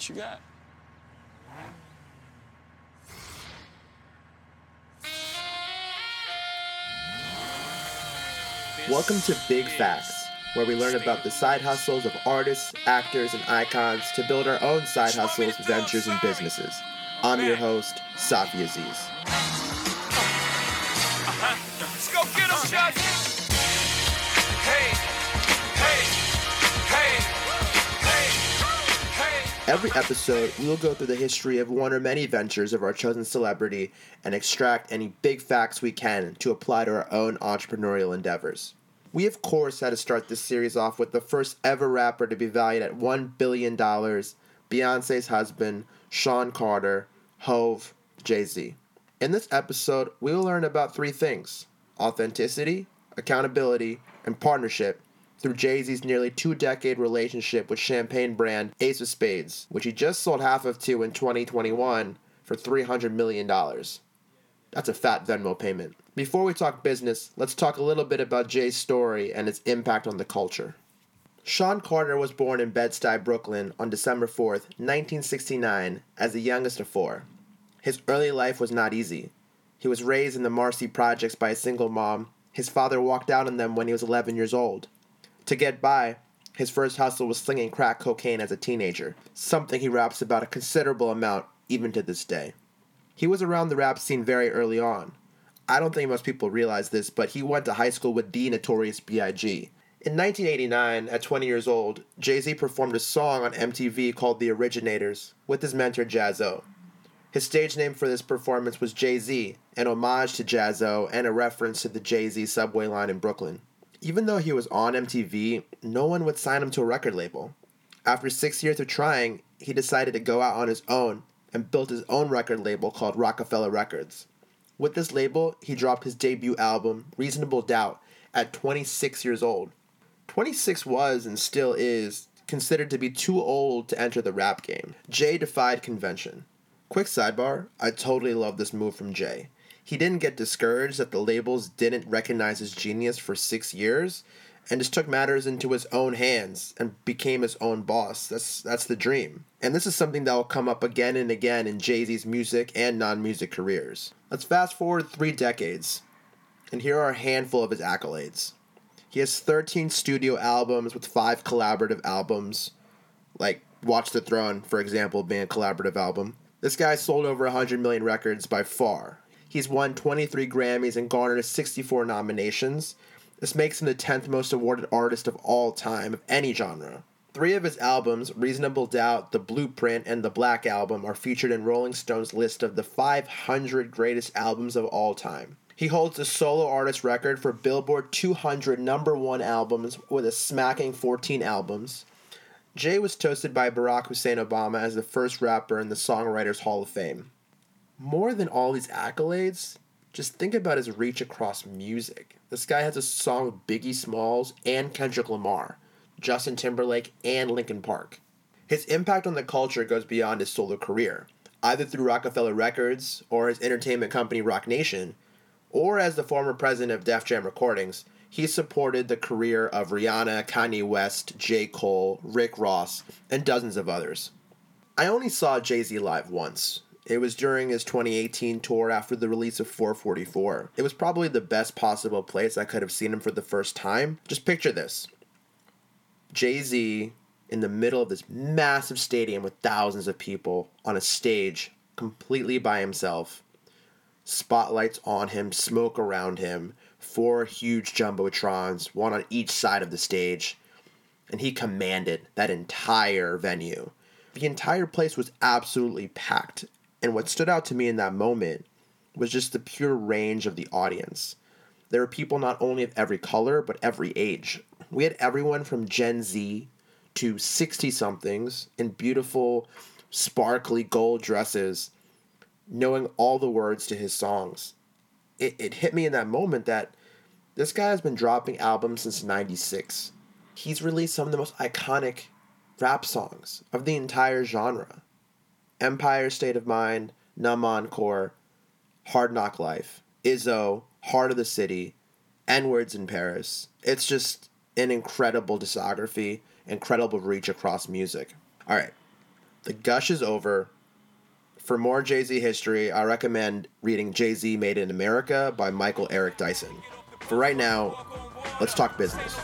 What you got? Welcome to Big Facts, where we learn about the side hustles of artists, actors, and icons to build our own side hustles, ventures, and businesses. I'm your host, Safi Aziz. Let's go get 'em, Jazzo! Every episode, we'll go through the history of one or many ventures of our chosen celebrity and extract any big facts we can to apply to our own entrepreneurial endeavors. We, of course, had to start this series off with the first ever rapper to be valued at $1 billion, Beyonce's husband, Sean Carter, Hove, Jay-Z. In this episode, we will learn about three things: authenticity, accountability, and partnership, through Jay-Z's nearly two-decade relationship with champagne brand Ace of Spades, which he just sold half of to in 2021 for $300 million. That's a fat Venmo payment. Before we talk business, let's talk a little bit about Jay's story and its impact on the culture. Sean Carter was born in Bed-Stuy, Brooklyn on December 4th, 1969, as the youngest of four. His early life was not easy. He was raised in the Marcy Projects by a single mom. His father walked out on them when he was 11 years old. To get by, his first hustle was slinging crack cocaine as a teenager, something he raps about a considerable amount even to this day. He was around the rap scene very early on. I don't think most people realize this, but he went to high school with the Notorious B.I.G. In 1989, at 20 years old, Jay-Z performed a song on MTV called The Originators with his mentor Jazzo. His stage name for this performance was Jay-Z, an homage to Jazzo and a reference to the Jay-Z subway line in Brooklyn. Even though he was on MTV, no one would sign him to a record label. After 6 years of trying, he decided to go out on his own and built his own record label called Roc-A-Fella Records. With this label, he dropped his debut album, Reasonable Doubt, at 26 years old. 26 was, and still is, considered to be too old to enter the rap game. Jay defied convention. Quick sidebar, I totally love this move from Jay. He didn't get discouraged that the labels didn't recognize his genius for 6 years and just took matters into his own hands and became his own boss. That's the dream. And this is something that will come up again and again in Jay-Z's music and non-music careers. Let's fast forward 3 decades, and here are a handful of his accolades. He has 13 studio albums with 5 collaborative albums, like Watch the Throne, for example, being a collaborative album. This guy sold over 100 million records by far. He's won 23 Grammys and garnered 64 nominations. This makes him the 10th most awarded artist of all time, of any genre. 3 of his albums, Reasonable Doubt, The Blueprint, and The Black Album, are featured in Rolling Stone's list of the 500 greatest albums of all time. He holds the solo artist record for Billboard 200 #1 albums with a smacking 14 albums. Jay was toasted by Barack Hussein Obama as the first rapper in the Songwriters Hall of Fame. More than all these accolades, just think about his reach across music. This guy has a song with Biggie Smalls and Kendrick Lamar, Justin Timberlake, and Linkin Park. His impact on the culture goes beyond his solo career, either through Roc-A-Fella Records or his entertainment company Roc Nation, or as the former president of Def Jam Recordings, he supported the career of Rihanna, Kanye West, J. Cole, Rick Ross, and dozens of others. I only saw Jay-Z live once. It was during his 2018 tour after the release of 444. It was probably the best possible place I could have seen him for the first time. Just picture this. Jay-Z in the middle of this massive stadium with thousands of people on a stage completely by himself. Spotlights on him, smoke around him, 4 huge jumbotrons, one on each side of the stage. And he commanded that entire venue. The entire place was absolutely packed. And what stood out to me in that moment was just the pure range of the audience. There were people not only of every color, but every age. We had everyone from Gen Z to 60-somethings in beautiful, sparkly gold dresses, knowing all the words to his songs. It hit me in that moment that this guy has been dropping albums since '96. He's released some of the most iconic rap songs of the entire genre. Empire State of Mind, Numb Encore, Hard Knock Life, Izzo, Heart of the City, N-Words in Paris. It's just an incredible discography, incredible reach across music. All right, The gush is over. For more Jay-Z history, I recommend reading Jay-Z Made in America by Michael Eric Dyson. For right now, let's talk business.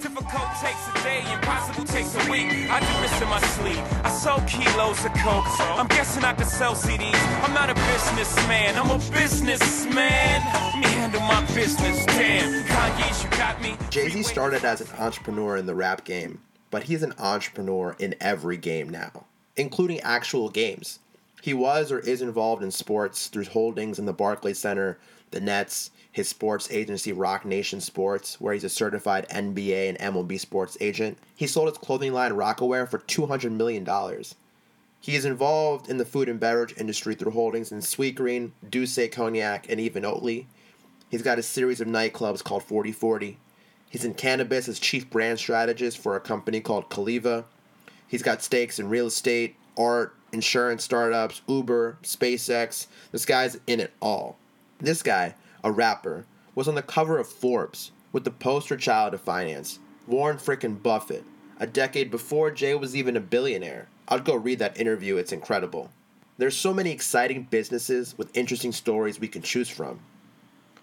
Difficult takes a day, impossible takes a week. I do this in my sleep. I sold kilos of coke. I'm guessing I could sell CDs. I'm not a businessman. I'm a businessman. Let me handle my business. Damn, Kanye's, you got me. Jay-Z started as an entrepreneur in the rap game, but he's an entrepreneur in every game now, including actual games. He was or is involved in sports through holdings in the Barclays Center, the Nets, his sports agency Roc Nation Sports, where he's a certified NBA and MLB sports agent. He sold his clothing line Roc-A-Wear for $200 million. He is involved in the food and beverage industry through holdings in Sweetgreen, Doucet Cognac, and even Oatly. He's got a series of nightclubs called 4040. He's in cannabis as chief brand strategist for a company called Caliva. He's got stakes in real estate, art, insurance startups, Uber, SpaceX. This guy's in it all. This guy, a rapper, was on the cover of Forbes with the poster child of finance, Warren frickin' Buffett, a decade before Jay was even a billionaire. I'd go read that interview, it's incredible. There's so many exciting businesses with interesting stories we can choose from.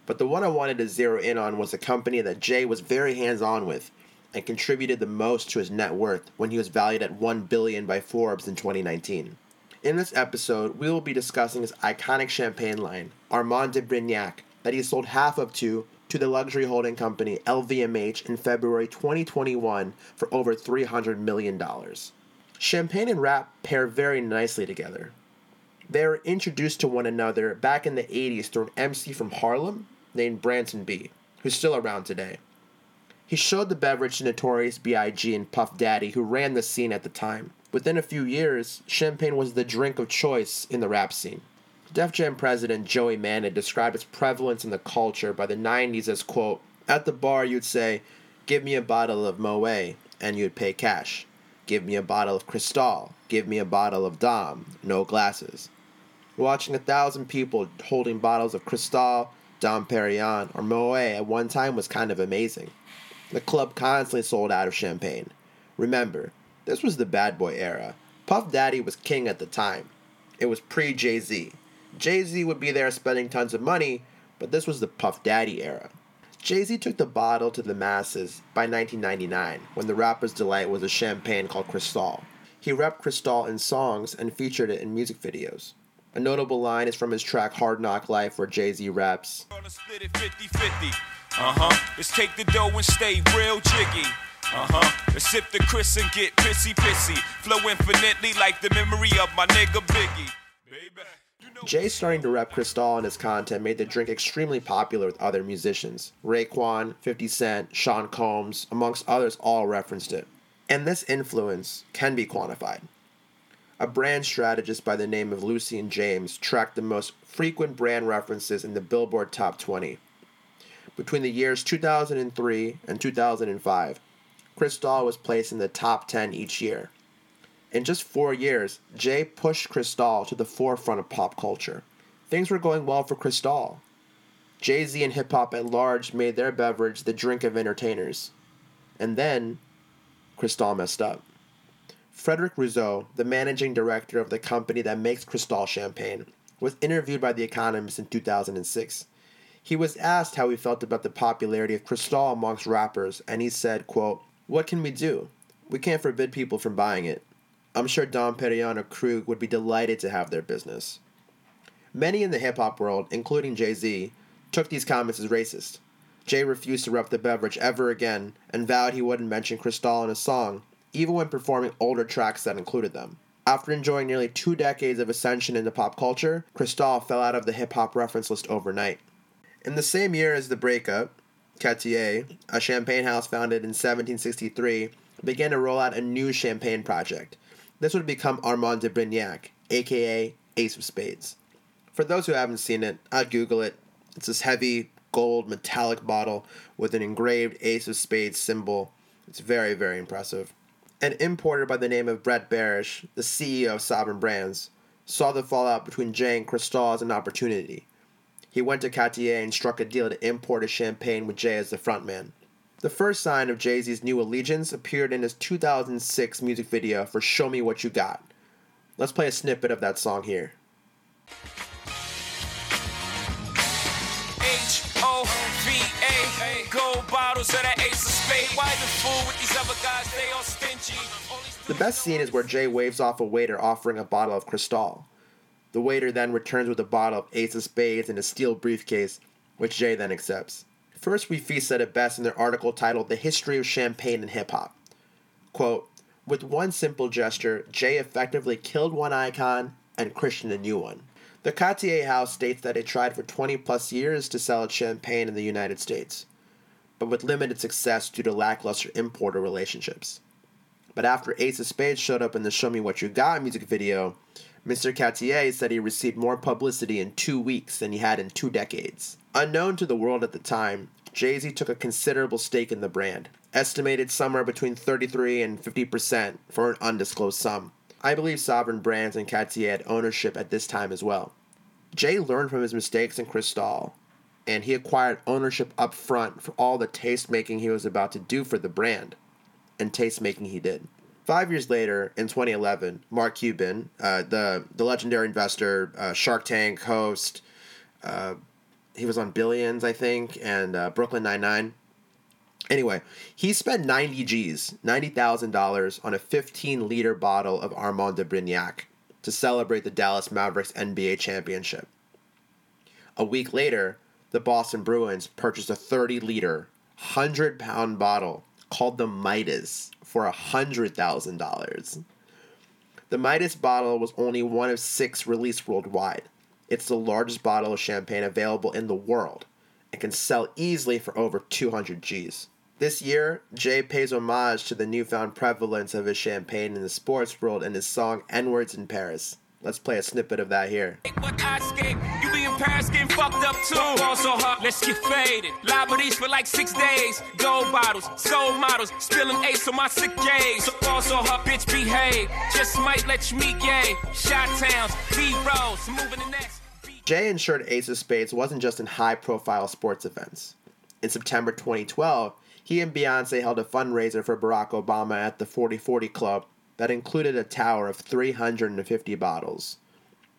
But the one I wanted to zero in on was a company that Jay was very hands-on with and contributed the most to his net worth when he was valued at $1 billion by Forbes in 2019. In this episode, we will be discussing his iconic champagne line, Armand de Brignac, that he sold half of to the luxury holding company LVMH in February 2021 for over $300 million. Champagne and rap pair very nicely together. They were introduced to one another back in the 80s through an MC from Harlem named Branson B, who's still around today. He showed the beverage to Notorious B.I.G. and Puff Daddy, who ran the scene at the time. Within a few years, champagne was the drink of choice in the rap scene. Def Jam president Joey Mann described its prevalence in the culture by the 90s as, quote, at the bar you'd say, give me a bottle of Moet, and you'd pay cash. Give me a bottle of Cristal. Give me a bottle of Dom. No glasses. Watching 1,000 people holding bottles of Cristal, Dom Perignon, or Moet at one time was kind of amazing. The club constantly sold out of champagne. Remember, this was the bad boy era. Puff Daddy was king at the time. It was pre-Jay-Z. Jay-Z would be there spending tons of money, but this was the Puff Daddy era. Jay-Z took the bottle to the masses by 1999, when the rapper's delight was a champagne called Cristal. He repped Cristal in songs and featured it in music videos. A notable line is from his track Hard Knock Life, where Jay-Z raps, let's take the dough and stay real jiggy. Let's sip the Chris and get pissy. Flow infinitely like the memory of my nigga Biggie. Baby. Jay starting to rep Cristal in his content made the drink extremely popular with other musicians. Raekwon, 50 Cent, Sean Combs, amongst others, all referenced it. And this influence can be quantified. A brand strategist by the name of Lucien James tracked the most frequent brand references in the Billboard Top 20. Between the years 2003 and 2005, Cristal was placed in the top 10 each year. In just 4 years, Jay pushed Cristal to the forefront of pop culture. Things were going well for Cristal. Jay-Z and hip-hop at large made their beverage the drink of entertainers. And then, Cristal messed up. Frederic Rousseau, the managing director of the company that makes Cristal champagne, was interviewed by The Economist in 2006. He was asked how he felt about the popularity of Cristal amongst rappers, and he said, quote, what can we do? We can't forbid people from buying it. I'm sure Dom Perignon or Krug would be delighted to have their business. Many in the hip-hop world, including Jay-Z, took these comments as racist. Jay refused to rep the beverage ever again and vowed he wouldn't mention Cristal in a song, even when performing older tracks that included them. After enjoying nearly 2 decades of ascension into pop culture, Cristal fell out of the hip-hop reference list overnight. In the same year as the breakup, Cattier, a champagne house founded in 1763, began to roll out a new champagne project. This would become Armand de Brignac, a.k.a. Ace of Spades. For those who haven't seen it, I'd Google it. It's this heavy, gold, metallic bottle with an engraved Ace of Spades symbol. It's very, very impressive. An importer by the name of Brett Barish, the CEO of Sovereign Brands, saw the fallout between Jay and Cristal as an opportunity. He went to Cartier and struck a deal to import a champagne with Jay as the frontman. The first sign of Jay-Z's new allegiance appeared in his 2006 music video for Show Me What You Got. Let's play a snippet of that song here. H-O-V-A, gold bottles of that Ace of Spades. Why the fool with these other guys, they all stingy. The best scene is where Jay waves off a waiter offering a bottle of Cristal. The waiter then returns with a bottle of Ace of Spades in a steel briefcase, which Jay then accepts. First We Feast said it best in their article titled The History of Champagne in Hip-Hop. Quote, with one simple gesture, Jay effectively killed one icon and christened a new one. The Cartier house states that it tried for 20-plus years to sell its champagne in the United States, but with limited success due to lackluster importer relationships. But after Ace of Spades showed up in the Show Me What You Got music video, Mr. Cattier said he received more publicity in 2 weeks than he had in 2 decades. Unknown to the world at the time, Jay-Z took a considerable stake in the brand, estimated somewhere between 33 and 50% for an undisclosed sum. I believe Sovereign Brands and Cattier had ownership at this time as well. Jay learned from his mistakes in Cristal, and he acquired ownership up front for all the taste-making he was about to do for the brand, and taste-making he did. 5 years later, in 2011, Mark Cuban, the legendary investor, Shark Tank host, he was on Billions, I think, and Brooklyn Nine-Nine. Anyway, he spent $90,000 on a 15-liter bottle of Armand de Brignac to celebrate the Dallas Mavericks NBA championship. A week later, the Boston Bruins purchased a 30-liter, 100-pound bottle called the Midas for $100,000. The Midas bottle was only one of 6 released worldwide. It's the largest bottle of champagne available in the world and can sell easily for over 200 G's. This year, Jay pays homage to the newfound prevalence of his champagne in the sports world in his song N-Words in Paris. Let's play a snippet of that here. You be in Paris getting fucked up too. Also hot, let's get faded. Liberties for like 6 days. Gold bottles, soul models, spilling ace on my sick days. So also hot, bitch behave. Just might let you meet gay. Shot towns, B-rolls, moving the next. Jay ensured Ace of Spades wasn't just in high-profile sports events. In September 2012, he and Beyonce held a fundraiser for Barack Obama at the 4040 Club that included a tower of 350 bottles.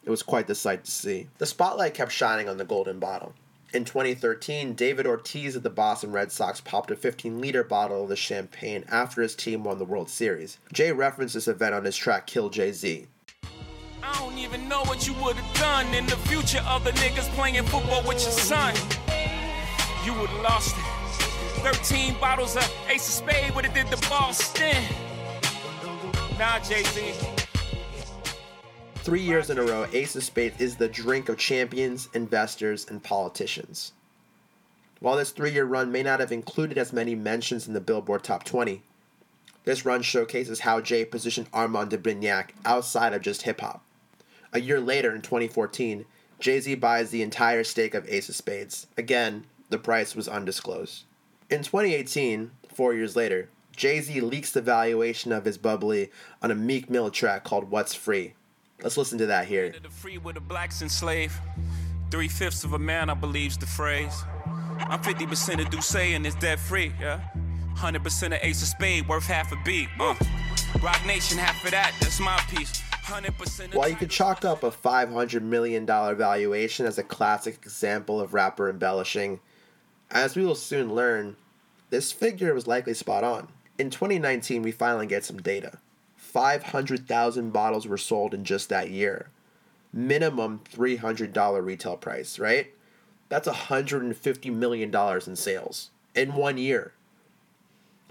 It was quite the sight to see. The spotlight kept shining on the golden bottle. In 2013, David Ortiz of the Boston Red Sox popped a 15-liter bottle of the champagne after his team won the World Series. Jay referenced this event on his track Kill Jay-Z. I don't even know what you would have done in the future of the niggas playing football with your son. You would have lost it. 13 bottles of Ace of Spades would have did the Boston. Nah, Jay-Z. 3 years in a row, Ace of Spades is the drink of champions, investors, and politicians. While this 3-year run may not have included as many mentions in the Billboard Top 20, this run showcases how Jay positioned Armand de Brignac outside of just hip-hop. A year later, in 2014, Jay-Z buys the entire stake of Ace of Spades. Again, the price was undisclosed. In 2018, 4 years later, Jay-Z leaks the valuation of his bubbly on a Meek Mill track called What's Free. Let's listen to that here. The free with the blacks enslaved. 3/5 of a man, I believe's the phrase. I'm 50% of Ducey and it's dead free, yeah. 100% of Ace of Spades worth half a beat. Rock Nation, half of that, that's my piece. 100% While you could chalk up a $500 million valuation as a classic example of rapper embellishing, as we will soon learn, this figure was likely spot on. In 2019, we finally get some data. 500,000 bottles were sold in just that year. Minimum $300 retail price, right? That's $150 million in sales in 1 year.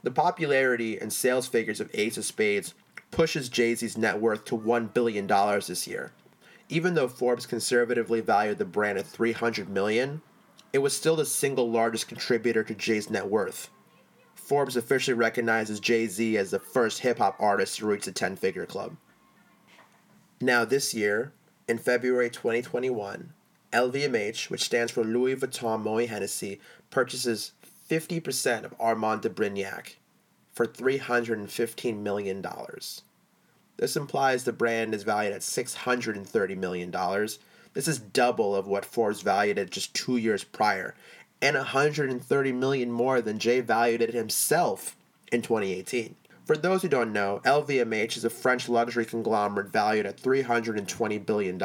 The popularity and sales figures of Ace of Spades pushes Jay-Z's net worth to $1 billion this year. Even though Forbes conservatively valued the brand at $300 million, it was still the single largest contributor to Jay's net worth. Forbes officially recognizes Jay-Z as the first hip-hop artist to reach the 10-figure club. Now this year, in February 2021, LVMH, which stands for Louis Vuitton Moët Hennessy, purchases 50% of Armand de Brignac for $315 million. This implies the brand is valued at $630 million. This is double of what Forbes valued it just 2 years prior, and $130 million more than Jay valued it himself in 2018. For those who don't know, LVMH is a French luxury conglomerate valued at $320 billion.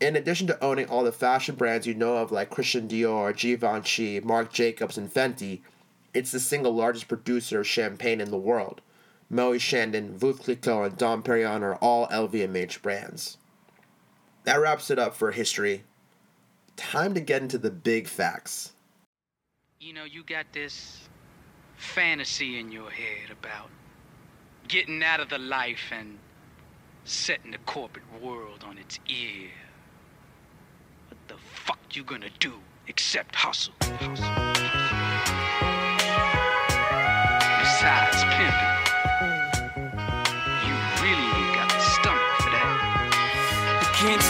In addition to owning all the fashion brands you know of like Christian Dior, Givenchy, Marc Jacobs, and Fenty, it's the single largest producer of champagne in the world. Moet, Chandon, Veuve Clicquot, and Dom Perignon are all LVMH brands. That wraps it up for history. Time to get into the big facts. You know, you got this fantasy in your head about getting out of the life and setting the corporate world on its ear. What the fuck you gonna do except hustle? Besides pimping.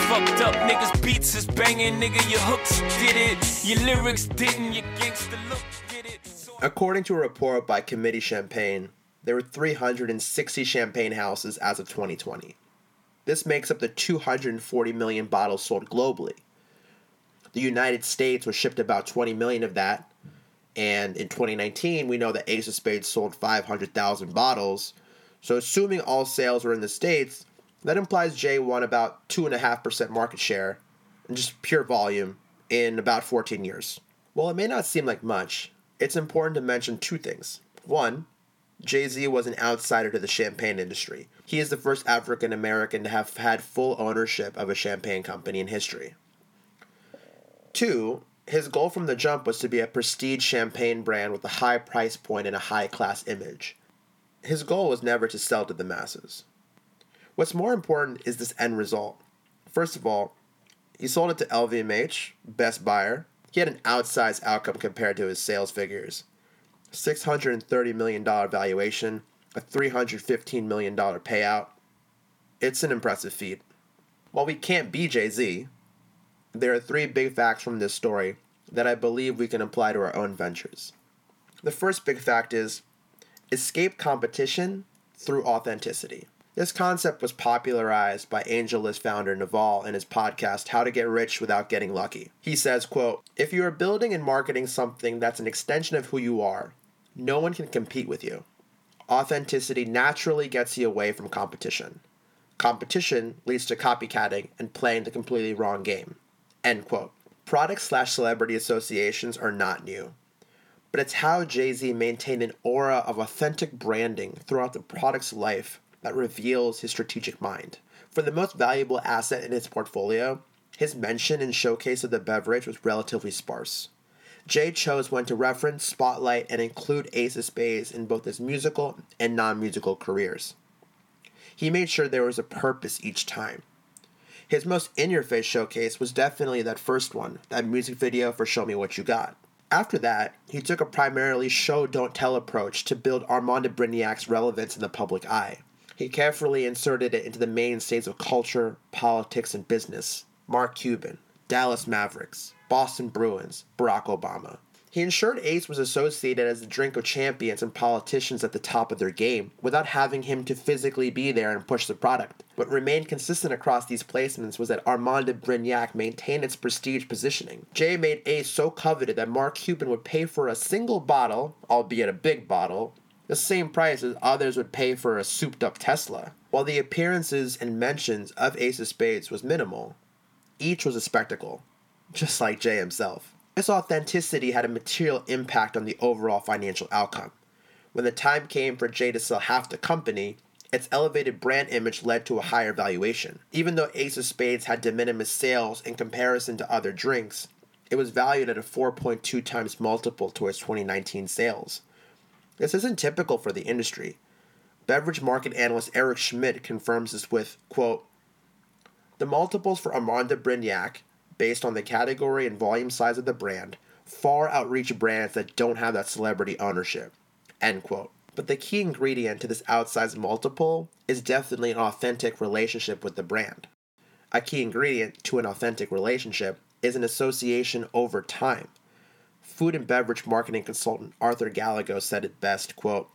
Fucked up, niggas beats is banging, nigga, your hooks did it, your lyrics didn't, your gangster look did it. According to a report by Committee Champagne, there were 360 champagne houses as of 2020. This makes up the 240 million bottles sold globally. The United States was shipped about 20 million of that, and in 2019, we know that Ace of Spades sold 500,000 bottles, so assuming all sales were in the States, that implies Jay won about 2.5% market share, in just pure volume, in about 14 years. While it may not seem like much, it's important to mention two things. One, Jay-Z was an outsider to the champagne industry. He is the first African American to have had full ownership of a champagne company in history. Two, his goal from the jump was to be a prestige champagne brand with a high price point and a high-class image. His goal was never to sell to the masses. What's more important is this end result. First of all, he sold it to LVMH, best buyer. He had an outsized outcome compared to his sales figures. $630 million valuation, a $315 million payout. It's an impressive feat. While we can't be Jay-Z, there are three big facts from this story that I believe we can apply to our own ventures. The first big fact is, escape competition through authenticity. This concept was popularized by Angel List founder Naval in his podcast, How to Get Rich Without Getting Lucky. He says, quote, "If you are building and marketing something that's an extension of who you are, no one can compete with you. Authenticity naturally gets you away from competition. Competition leads to copycatting and playing the completely wrong game." End quote. Product/celebrity associations are not new, but it's how Jay-Z maintained an aura of authentic branding throughout the product's life that reveals his strategic mind. For the most valuable asset in his portfolio, his mention and showcase of the beverage was relatively sparse. Jay chose when to reference, spotlight, and include Ace of Spades in both his musical and non-musical careers. He made sure there was a purpose each time. His most in-your-face showcase was definitely that first one, that music video for Show Me What You Got. After that, he took a primarily show-don't-tell approach to build Armand de Brignac's relevance in the public eye. He carefully inserted it into the mainstays of culture, politics, and business. Mark Cuban, Dallas Mavericks, Boston Bruins, Barack Obama. He ensured Ace was associated as the drink of champions and politicians at the top of their game, without having him to physically be there and push the product. What remained consistent across these placements was that Armand de Brignac maintained its prestige positioning. Jay made Ace so coveted that Mark Cuban would pay for a single bottle, albeit a big bottle, the same price as others would pay for a souped-up Tesla. While the appearances and mentions of Ace of Spades was minimal, each was a spectacle, just like Jay himself. This authenticity had a material impact on the overall financial outcome. When the time came for Jay to sell half the company, its elevated brand image led to a higher valuation. Even though Ace of Spades had de minimis sales in comparison to other drinks, it was valued at a 4.2 times multiple to its 2019 sales. This isn't typical for the industry. Beverage market analyst Eric Schmidt confirms this with, quote, "The multiples for Armand de Brignac, based on the category and volume size of the brand, far outreach brands that don't have that celebrity ownership." End quote. But the key ingredient to this outsized multiple is definitely an authentic relationship with the brand. A key ingredient to an authentic relationship is an association over time. Food and beverage marketing consultant Arthur Gallego said it best, quote,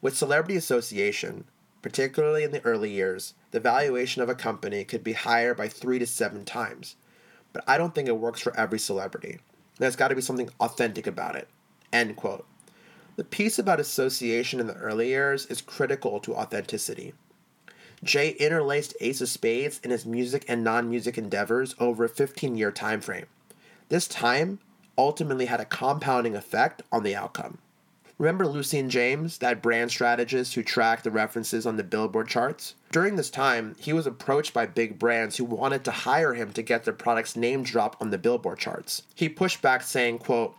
"With celebrity association, particularly in the early years, the valuation of a company could be higher by 3 to 7 times. But I don't think it works for every celebrity. There's got to be something authentic about it. End quote. The piece about association in the early years is critical to authenticity. Jay interlaced Ace of Spades in his music and non-music endeavors over a 15-year time frame. This time ultimately had a compounding effect on the outcome. Remember Lucien James, that brand strategist who tracked the references on the Billboard charts? During this time, he was approached by big brands who wanted to hire him to get their product's name dropped on the Billboard charts. He pushed back saying, quote,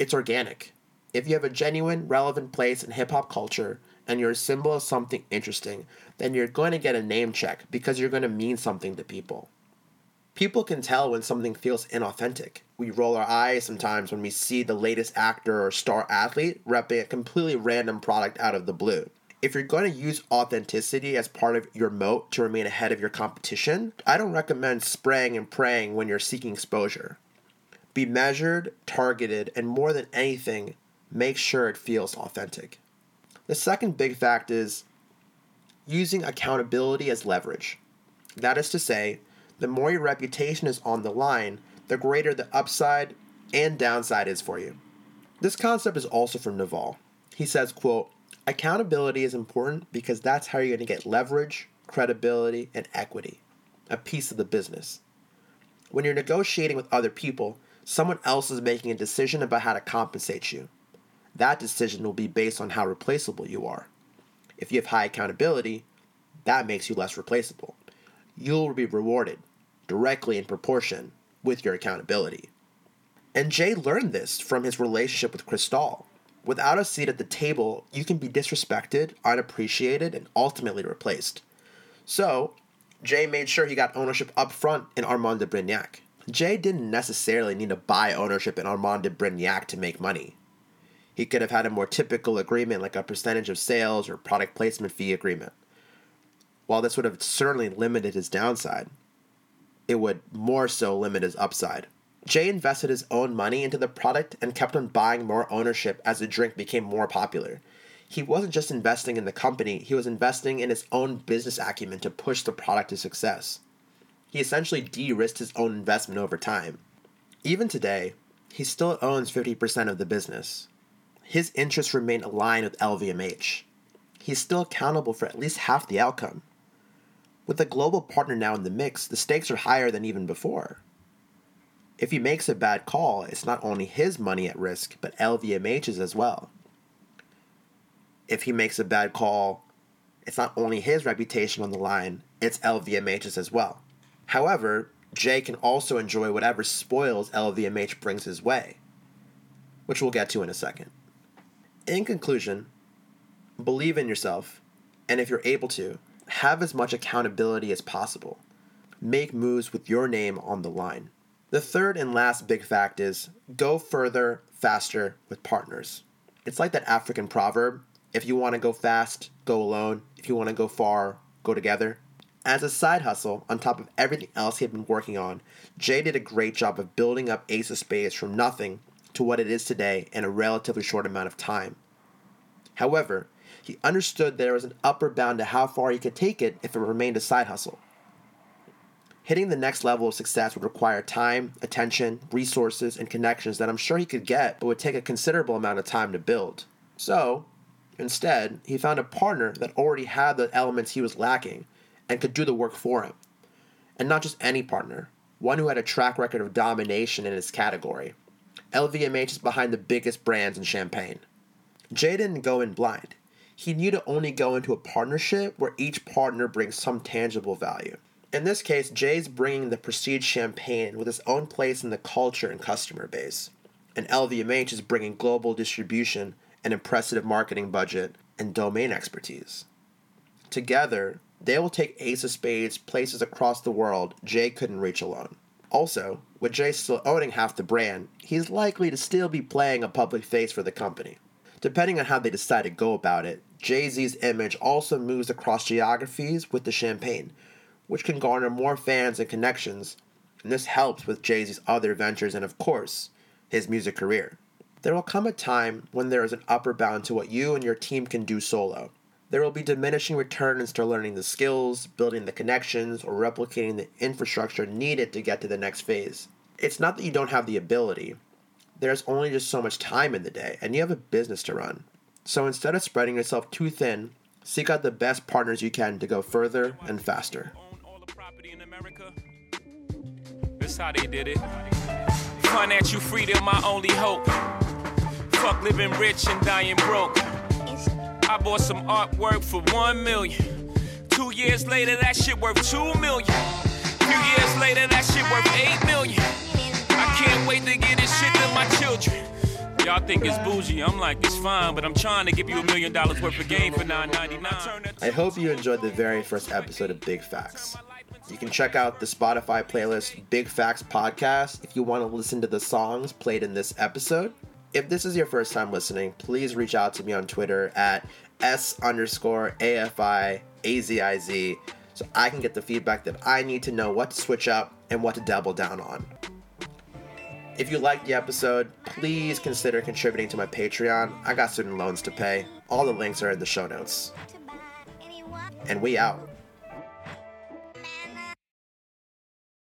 "It's organic. If you have a genuine, relevant place in hip-hop culture and you're a symbol of something interesting, then you're going to get a name check because you're going to mean something to people." People can tell when something feels inauthentic. We roll our eyes sometimes when we see the latest actor or star athlete repping a completely random product out of the blue. If you're going to use authenticity as part of your moat to remain ahead of your competition, I don't recommend spraying and praying when you're seeking exposure. Be measured, targeted, and more than anything, make sure it feels authentic. The second big fact is using accountability as leverage. That is to say, the more your reputation is on the line, the greater the upside and downside is for you. This concept is also from Naval. He says, quote, "Accountability is important because that's how you're going to get leverage, credibility, and equity, a piece of the business. When you're negotiating with other people, someone else is making a decision about how to compensate you. That decision will be based on how replaceable you are. If you have high accountability, that makes you less replaceable. You'll be rewarded directly in proportion with your accountability." And Jay learned this from his relationship with Cristal. Without a seat at the table, you can be disrespected, unappreciated, and ultimately replaced. So, Jay made sure he got ownership up front in Armand de Brignac. Jay didn't necessarily need to buy ownership in Armand de Brignac to make money. He could have had a more typical agreement like a percentage of sales or product placement fee agreement. While this would have certainly limited his downside, it would more so limit his upside. Jay invested his own money into the product and kept on buying more ownership as the drink became more popular. He wasn't just investing in the company, he was investing in his own business acumen to push the product to success. He essentially de-risked his own investment over time. Even today, he still owns 50% of the business. His interests remain aligned with LVMH. He's still accountable for at least half the outcome. With a global partner now in the mix, the stakes are higher than even before. If he makes a bad call, it's not only his money at risk, but LVMH's as well. If he makes a bad call, it's not only his reputation on the line, it's LVMH's as well. However, Jay can also enjoy whatever spoils LVMH brings his way, which we'll get to in a second. In conclusion, believe in yourself, and if you're able to, have as much accountability as possible. Make moves with your name on the line. The third and last big fact is go further, faster with partners. It's like that African proverb, if you want to go fast, go alone. If you want to go far, go together. As a side hustle, on top of everything else he had been working on, Jay did a great job of building up Ace of Spades from nothing to what it is today in a relatively short amount of time. However, he understood there was an upper bound to how far he could take it if it remained a side hustle. Hitting the next level of success would require time, attention, resources, and connections that I'm sure he could get, but would take a considerable amount of time to build. So, instead, he found a partner that already had the elements he was lacking and could do the work for him. And not just any partner, one who had a track record of domination in his category. LVMH is behind the biggest brands in champagne. Jay didn't go in blind. He knew to only go into a partnership where each partner brings some tangible value. In this case, Jay's bringing the prestige champagne with his own place in the culture and customer base. And LVMH is bringing global distribution, an impressive marketing budget, and domain expertise. Together, they will take Ace of Spades places across the world Jay couldn't reach alone. Also, with Jay still owning half the brand, he's likely to still be playing a public face for the company. Depending on how they decide to go about it, Jay-Z's image also moves across geographies with the champagne, which can garner more fans and connections, and this helps with Jay-Z's other ventures and, of course, his music career. There will come a time when there is an upper bound to what you and your team can do solo. There will be diminishing returns to learning the skills, building the connections, or replicating the infrastructure needed to get to the next phase. it's not that you don't have the ability. There's only just so much time in the day, and you have a business to run. So instead of spreading yourself too thin, seek out the best partners you can to go further and faster. That's how they did it. Financial freedom, my only hope. Fuck living rich and dying broke. I bought some artwork for $1 million. 2 years later, that shit worth $2 million. A few years later, that shit worth $8 million. I can't wait to get this shit to my children. Y'all think it's bougie. I'm like, it's fine, but I'm trying to give you $1 million worth of game for $9.99. I hope you enjoyed the very first episode of Big Facts. You can check out the Spotify playlist Big Facts Podcast if you want to listen to the songs played in this episode. If this is your first time listening, please reach out to me on Twitter at S_AFIAZIZ so I can get the feedback that I need to know what to switch up and what to double down on. If you liked the episode, please consider contributing to my Patreon. I got student loans to pay. All the links are in the show notes. And we out.